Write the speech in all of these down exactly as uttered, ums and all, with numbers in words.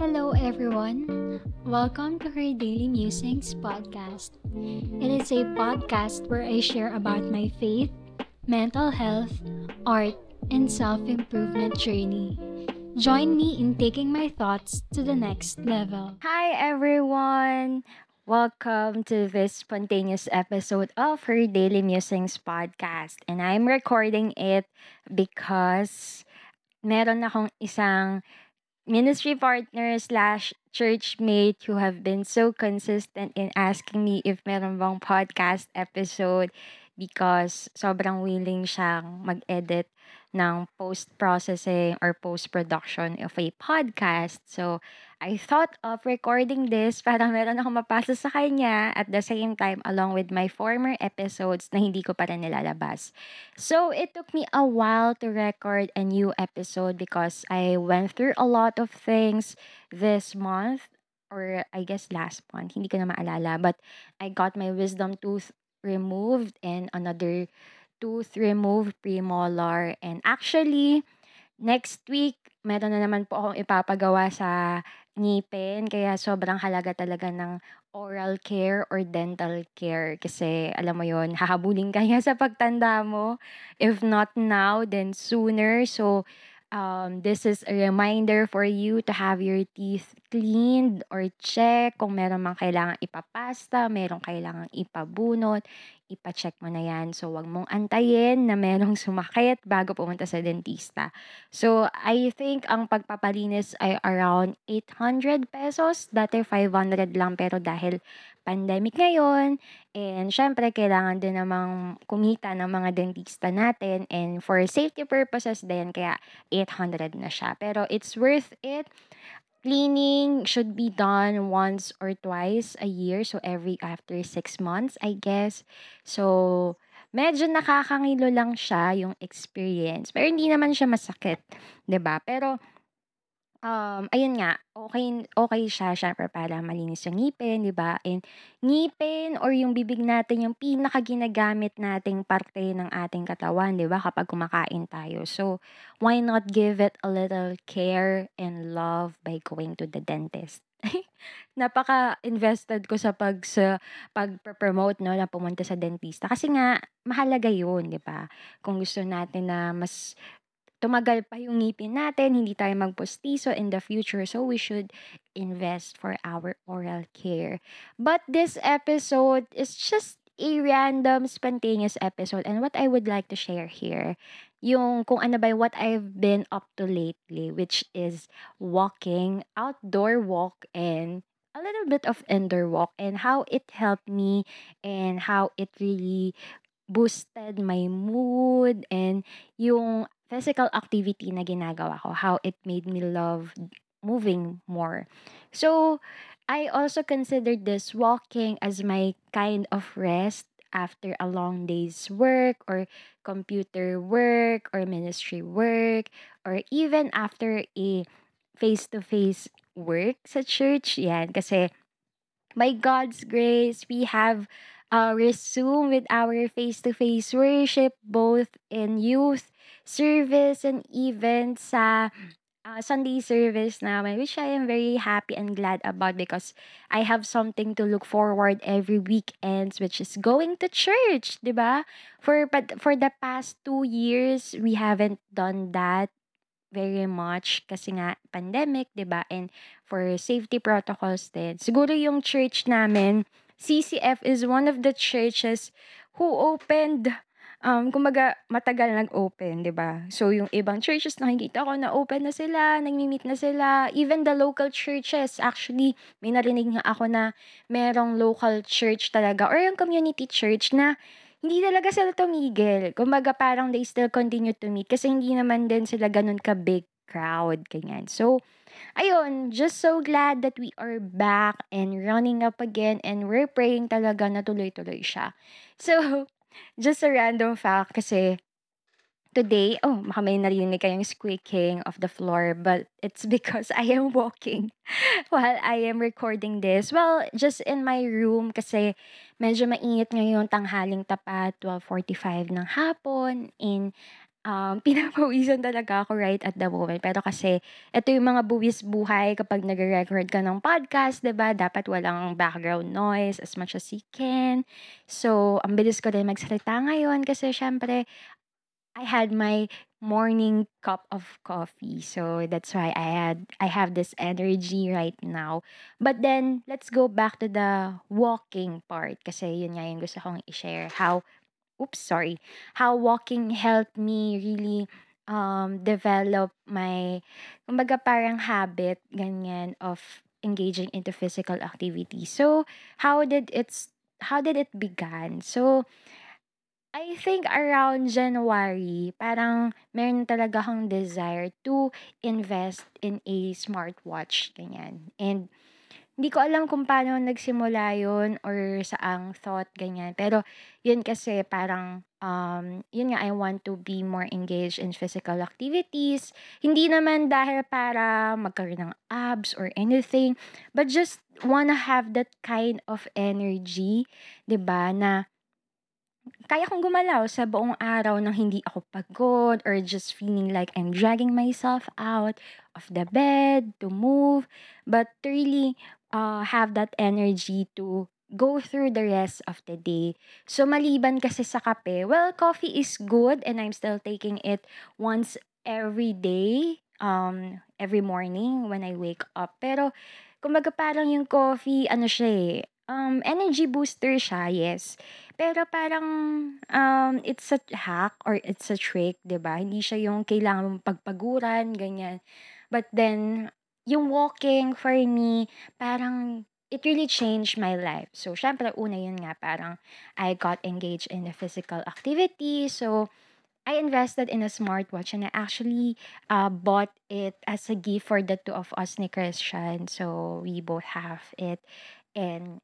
Hello everyone! Welcome to Her Daily Musings Podcast. It is a podcast where I share about my faith, mental health, art, and self-improvement journey. Join me in taking my thoughts to the next level. Hi everyone! Welcome to this spontaneous episode of Her Daily Musings Podcast. And I'm recording it because meron akong isang ministry partner slash church mate who have been so consistent in asking me if meron bang podcast episode because sobrang willing siyang mag-edit ng post-processing or post-production of a podcast. So, I thought of recording this para meron akong mapasa sa kanya at the same time along with my former episodes na hindi ko pa rin nilalabas. So, it took me a while to record a new episode because I went through a lot of things this month, or I guess last month, hindi ko na maalala, but I got my wisdom tooth removed and another tooth removed, premolar, and actually, next week, meron na naman po akong ipapagawa sa ngipin, kaya sobrang halaga talaga ng oral care or dental care kasi alam mo yon, hahabulin kaya sa pagtanda mo. If not now, then sooner. So, Um, this is a reminder for you to have your teeth cleaned or check kung meron mang kailangang ipapasta, meron kailangang ipabunot, ipacheck mo na yan. So, wag mong antayin na merong sumakit bago pumunta sa dentista. So, I think ang pagpapalinis ay around eight hundred pesos. Dati five hundred lang pero dahil pandemic ngayon. And syempre, kailangan din namang kumita ng mga dentista natin. And for safety purposes din, kaya eight hundred na siya. Pero it's worth it. Cleaning should be done once or twice a year. So, every after six months, I guess. So, medyo nakakangilo lang siya yung experience. Pero hindi naman siya masakit, diba? Pero, Um, ayun nga, okay, okay siya, syempre, para malinis yung ngipin, diba? And ngipin or yung bibig natin, yung pinakaginagamit nating parte ng ating katawan, diba? Kapag kumakain tayo. So, why not give it a little care and love by going to the dentist? Napaka-invested ko sa pag sa pag-promote, no, na pumunta sa dentista. Kasi nga, mahalaga yun, diba? Kung gusto natin na mas tumagal pa yung ngipin natin, hindi tayo magpostiso in the future. So, we should invest for our oral care. But this episode is just a random, spontaneous episode. And what I would like to share here, yung kung ano ba, what I've been up to lately, which is walking, outdoor walk, and a little bit of indoor walk, and how it helped me, and how it really boosted my mood, and yung physical activity na ginagawa ko, how it made me love moving more. So, I also considered this walking as my kind of rest after a long day's work or computer work or ministry work or even after a face-to-face work sa church. Yan, kasi by God's grace, we have uh, resumed with our face-to-face worship both in youth service and even sa uh, Sunday service naman, which I am very happy and glad about because I have something to look forward every weekends, which is going to church, diba? For but for the past two years, we haven't done that very much kasi nga pandemic, diba? And for safety protocols din. Siguro yung church namin, C C F is one of the churches who opened. Um, kumbaga, matagal nag-open, diba? So, yung ibang churches, nakikita ko na open na sila, nag-meet na sila. Even the local churches, actually, may narinig nga ako na merong local church talaga or yung community church na hindi talaga sila tumigil. Kumbaga, parang they still continue to meet kasi hindi naman din sila ganun ka-big crowd, ganyan. So, ayun, just so glad that we are back and running up again and we're praying talaga na tuloy-tuloy siya. So, just a random fact kasi today, oh, baka may narinig kayong squeaking of the floor, but it's because I am walking while I am recording this. Well, just in my room kasi medyo mainit ngayon, tanghaling tapat, twelve forty-five ng hapon, and um, pinapawisan talaga ako right at the moment. Pero kasi, ito yung mga buwis buhay kapag nag-record ka ng podcast, diba? Dapat walang background noise as much as you can. So, ang bilis ko din magsalita ngayon kasi syempre, I had my morning cup of coffee. So that's why I had I have this energy right now. But then let's go back to the walking part kasi yun nga yung gusto kong i-share how oops, sorry. How walking helped me really um develop my kumbaga parang habit ganyan of engaging into physical activity. So how did it's how did it began? So I think around January, parang meron talaga akong desire to invest in a smartwatch, ganyan. And hindi ko alam kung paano nagsimula yun or saang thought, ganyan. Pero yun kasi parang, um, yun nga, I want to be more engaged in physical activities. Hindi naman dahil para magkaroon ng abs or anything, but just wanna have that kind of energy, diba, na kaya kong gumalaw sa buong araw nang hindi ako pagod or just feeling like I'm dragging myself out of the bed to move, but to really uh, have that energy to go through the rest of the day. So maliban kasi sa kape, well, coffee is good and I'm still taking it once every day, um, every morning when I wake up. Pero kumbaga parang yung coffee, ano siya eh, Um, energy booster siya, yes. Pero parang um, it's a hack or it's a trick, diba? Hindi siya yung kailangan mong pagpaguran, ganyan. But then, yung walking for me, parang it really changed my life. So, syempre, una yun nga, parang I got engaged in a physical activity. So, I invested in a smartwatch and I actually uh, bought it as a gift for the two of us ni Christian. So, we both have it. And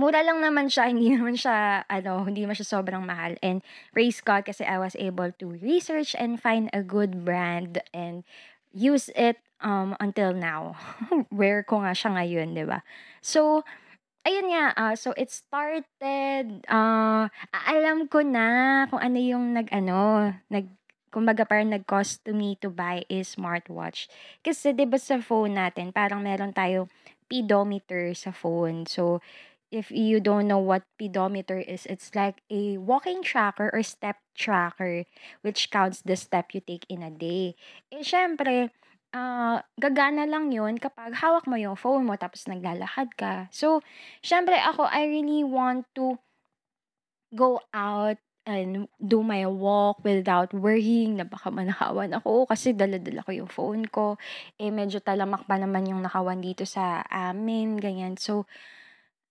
mura lang naman siya, hindi naman siya, ano, hindi naman siya sobrang mahal. And praise God kasi I was able to research and find a good brand and use it um until now. Wear ko nga siya ngayon, di ba? So, ayun nga, uh, so it started, uh, alam ko na kung ano yung nag-ano, nag, kumbaga parang nag-cost to me to buy a smartwatch. Kasi di ba sa phone natin, parang meron tayo pedometer sa phone. So, if you don't know what pedometer is, it's like a walking tracker or step tracker which counts the step you take in a day. Eh, syempre, uh, gagana lang yun kapag hawak mo yung phone mo tapos naglalakad ka. So, syempre ako, I really want to go out and do my walk without worrying na baka manakawan ako kasi dala-dala ko yung phone ko. Eh, medyo talamak pa naman yung nakawan dito sa amin, ganyan. So,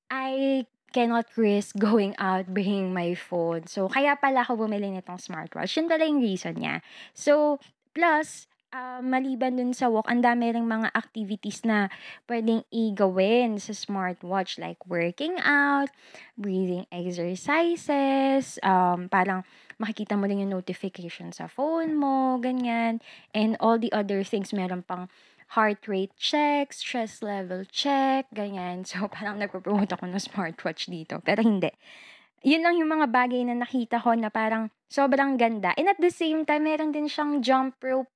I cannot risk going out bringing my phone. So, kaya pala ako bumili nitong smartwatch. Yun pala yung reason niya. So, plus, uh, maliban dun sa walk, ang dami ring mga activities na pwedeng i-gawin sa smartwatch. Like working out, breathing exercises, um, parang makikita mo lang yung notification sa phone mo, ganyan. And all the other things, meron pang heart rate check, stress level check, ganyan. So, parang nagpo-promote ako ng smartwatch dito. Pero hindi. Yun lang yung mga bagay na nakita ko na parang sobrang ganda. And at the same time, meron din siyang jump rope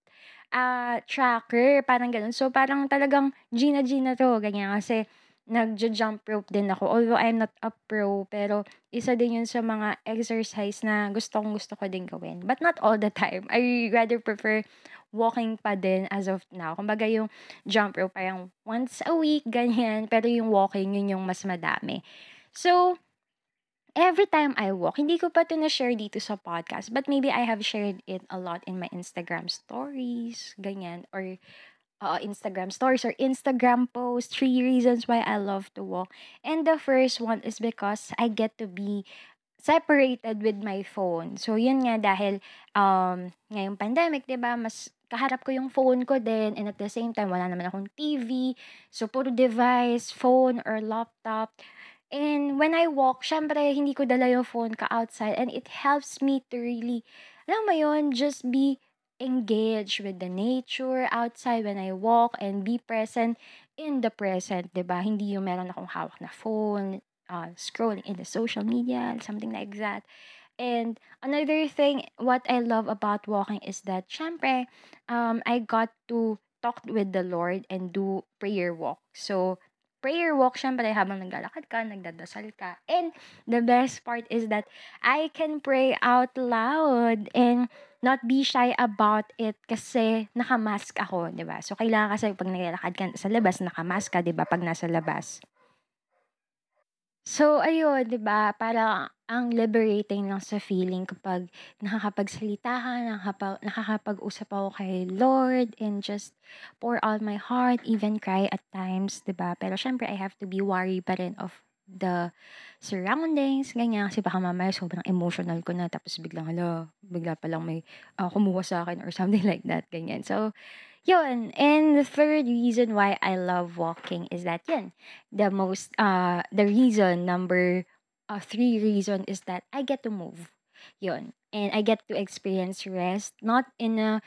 uh, tracker, parang ganun. So, parang talagang Gina-Gina to, ganyan. Kasi nagja-jump rope din ako. Although I'm not a pro, pero isa din yun sa mga exercise na gustong gusto ko din gawin. But not all the time. I rather prefer walking pa din as of now. Kumbaga yung jump rope parang once a week, ganyan. Pero yung walking, yun yung mas madami. So, every time I walk, hindi ko pa ito na-share dito sa podcast. But maybe I have shared it a lot in my Instagram stories, ganyan. Or uh, Instagram stories or Instagram posts. Three reasons why I love to walk. And the first one is because I get to be separated with my phone. So, yun nga dahil um, ngayong pandemic, diba, mas kaharap ko yung phone ko din and at the same time, wala naman akong T V. So, puro device, phone or laptop. And when I walk, syempre, hindi ko dala yung phone ka outside and it helps me to really, alam mo yun, just be engaged with the nature outside when I walk and be present in the present, diba? Hindi yung meron akong hawak na phone, Uh, scrolling in the social media, something like that. And another thing, what I love about walking is that, syempre, um, I got to talk with the Lord and do prayer walk. So, prayer walk, syempre, habang naglalakad ka, nagdadasal ka. And the best part is that I can pray out loud and not be shy about it kasi nakamask ako, di ba? So, kailangan kasi pag naglalakad ka sa labas, nakamask ka, di ba? Pag nasa labas. So, ayun, di ba? Para ang liberating lang sa feeling kapag nakakapagsalita ka, nakakapag, nakakapag-usap ako kay Lord and just pour out my heart, even cry at times, di ba? Pero syempre, I have to be wary pa rin of the surroundings, ganyan. Kasi baka mamaya sobrang emotional ko na tapos biglang, hala, bigla palang may uh, kumuha sa akin or something like that, ganyan. So, yun. And the third reason why I love walking is that, yun, the most, uh, the reason, number uh, three reason is that I get to move. Yun. And I get to experience rest. Not in a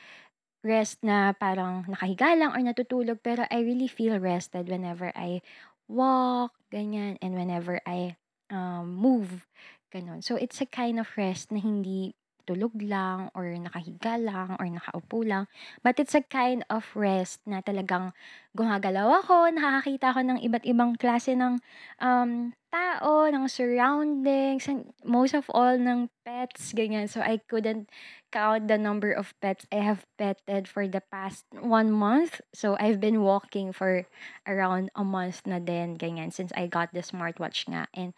rest na parang nakahiga lang or natutulog, pero I really feel rested whenever I walk, ganyan, and whenever I um, move, ganun. So, it's a kind of rest na hindi tulog lang or nakahiga lang or nakaupo lang. But it's a kind of rest na talagang gumagalaw ako, nakakakita ako ng iba't ibang klase ng um, tao, ng surroundings, and most of all ng pets, ganyan. So, I couldn't count the number of pets I have petted for the past one month. So, I've been walking for around a month na din, ganyan, since I got the smartwatch nga. And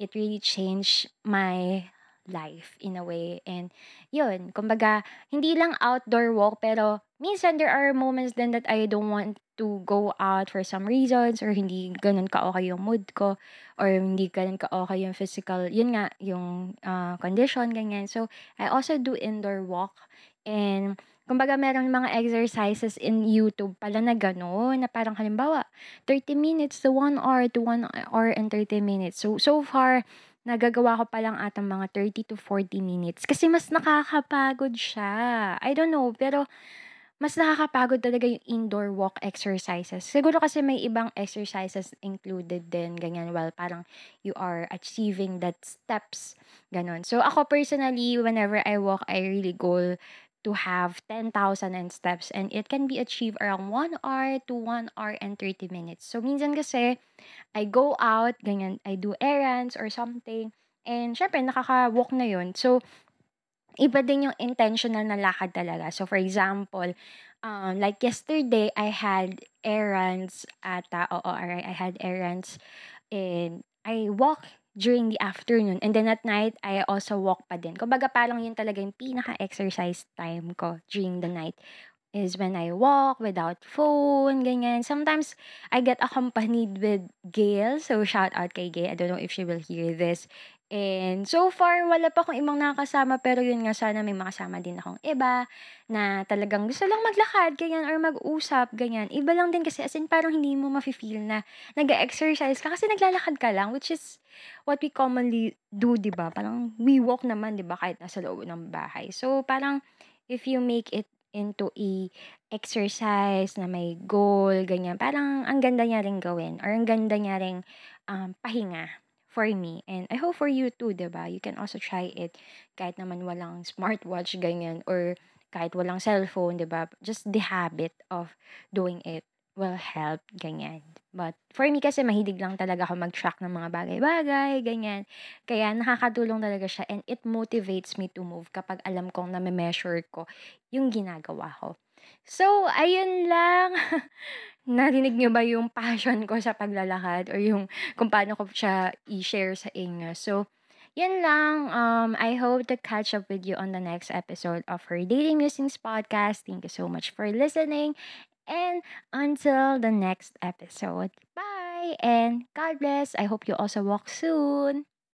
it really changed my life in a way. And yun, kumbaga, hindi lang outdoor walk, pero minsan there are moments then that I don't want to go out for some reasons or hindi ganun ka-okay yung mood ko or hindi ganun ka-okay yung physical, yun nga, yung uh, condition, ganyan. So, I also do indoor walk and kumbaga, meron mga exercises in YouTube pala na gano'n, na parang halimbawa, thirty minutes to one hour to one hour and thirty minutes. So, so far, nagagawa ko palang atang mga thirty to forty minutes. Kasi mas nakakapagod siya. I don't know, pero mas nakakapagod talaga yung indoor walk exercises. Siguro kasi may ibang exercises included din, ganyan, while parang you are achieving that steps, ganon. So, ako personally, whenever I walk, I really goal to have ten thousand steps and it can be achieved around one hour to one hour and thirty minutes. So, minsan kasi, I go out, ganyan, I do errands or something, and syempre, nakaka-walk na yun. So, iba din yung intentional na lakad talaga. So, for example, um, like yesterday, I had errands ata, oo, alright, I had errands, and I walk during the afternoon. And then at night, I also walk pa din. Kumbaga parang yun talaga yung pinaka-exercise time ko during the night is when I walk without phone, ganyan. Sometimes, I get accompanied with Gail. So, shout out kay Gail. I don't know if she will hear this. And so far, wala pa akong ibang nakakasama. Pero yun nga, sana may makasama din akong iba na talagang gusto lang maglakad, ganyan, or mag-usap, ganyan. Iba lang din kasi, as in, parang hindi mo mafe-feel na nag-exercise ka kasi naglalakad ka lang, which is what we commonly do, diba? Parang we walk naman, diba? Kahit nasa loob ng bahay. So, parang if you make it into a exercise na may goal, ganyan. Parang ang ganda niya rin gawin or ang ganda niya rin um, pahinga for me. And I hope for you too, diba? You can also try it kahit naman walang smartwatch, ganyan, or kahit walang cellphone, diba? Just the habit of doing it will help, ganyan. But for me kasi mahilig lang talaga ako mag-track ng mga bagay-bagay, ganyan. Kaya nakakatulong talaga siya and it motivates me to move kapag alam kong nami-measure ko yung ginagawa ko. So, ayun lang. Narinig niyo ba yung passion ko sa paglalakad or yung kung paano ko siya i-share sa inyo? So, yan lang. Um, I hope to catch up with you on the next episode of Her Daily Musings Podcast. Thank you so much for listening. And until the next episode, bye and God bless. I hope you also walk soon.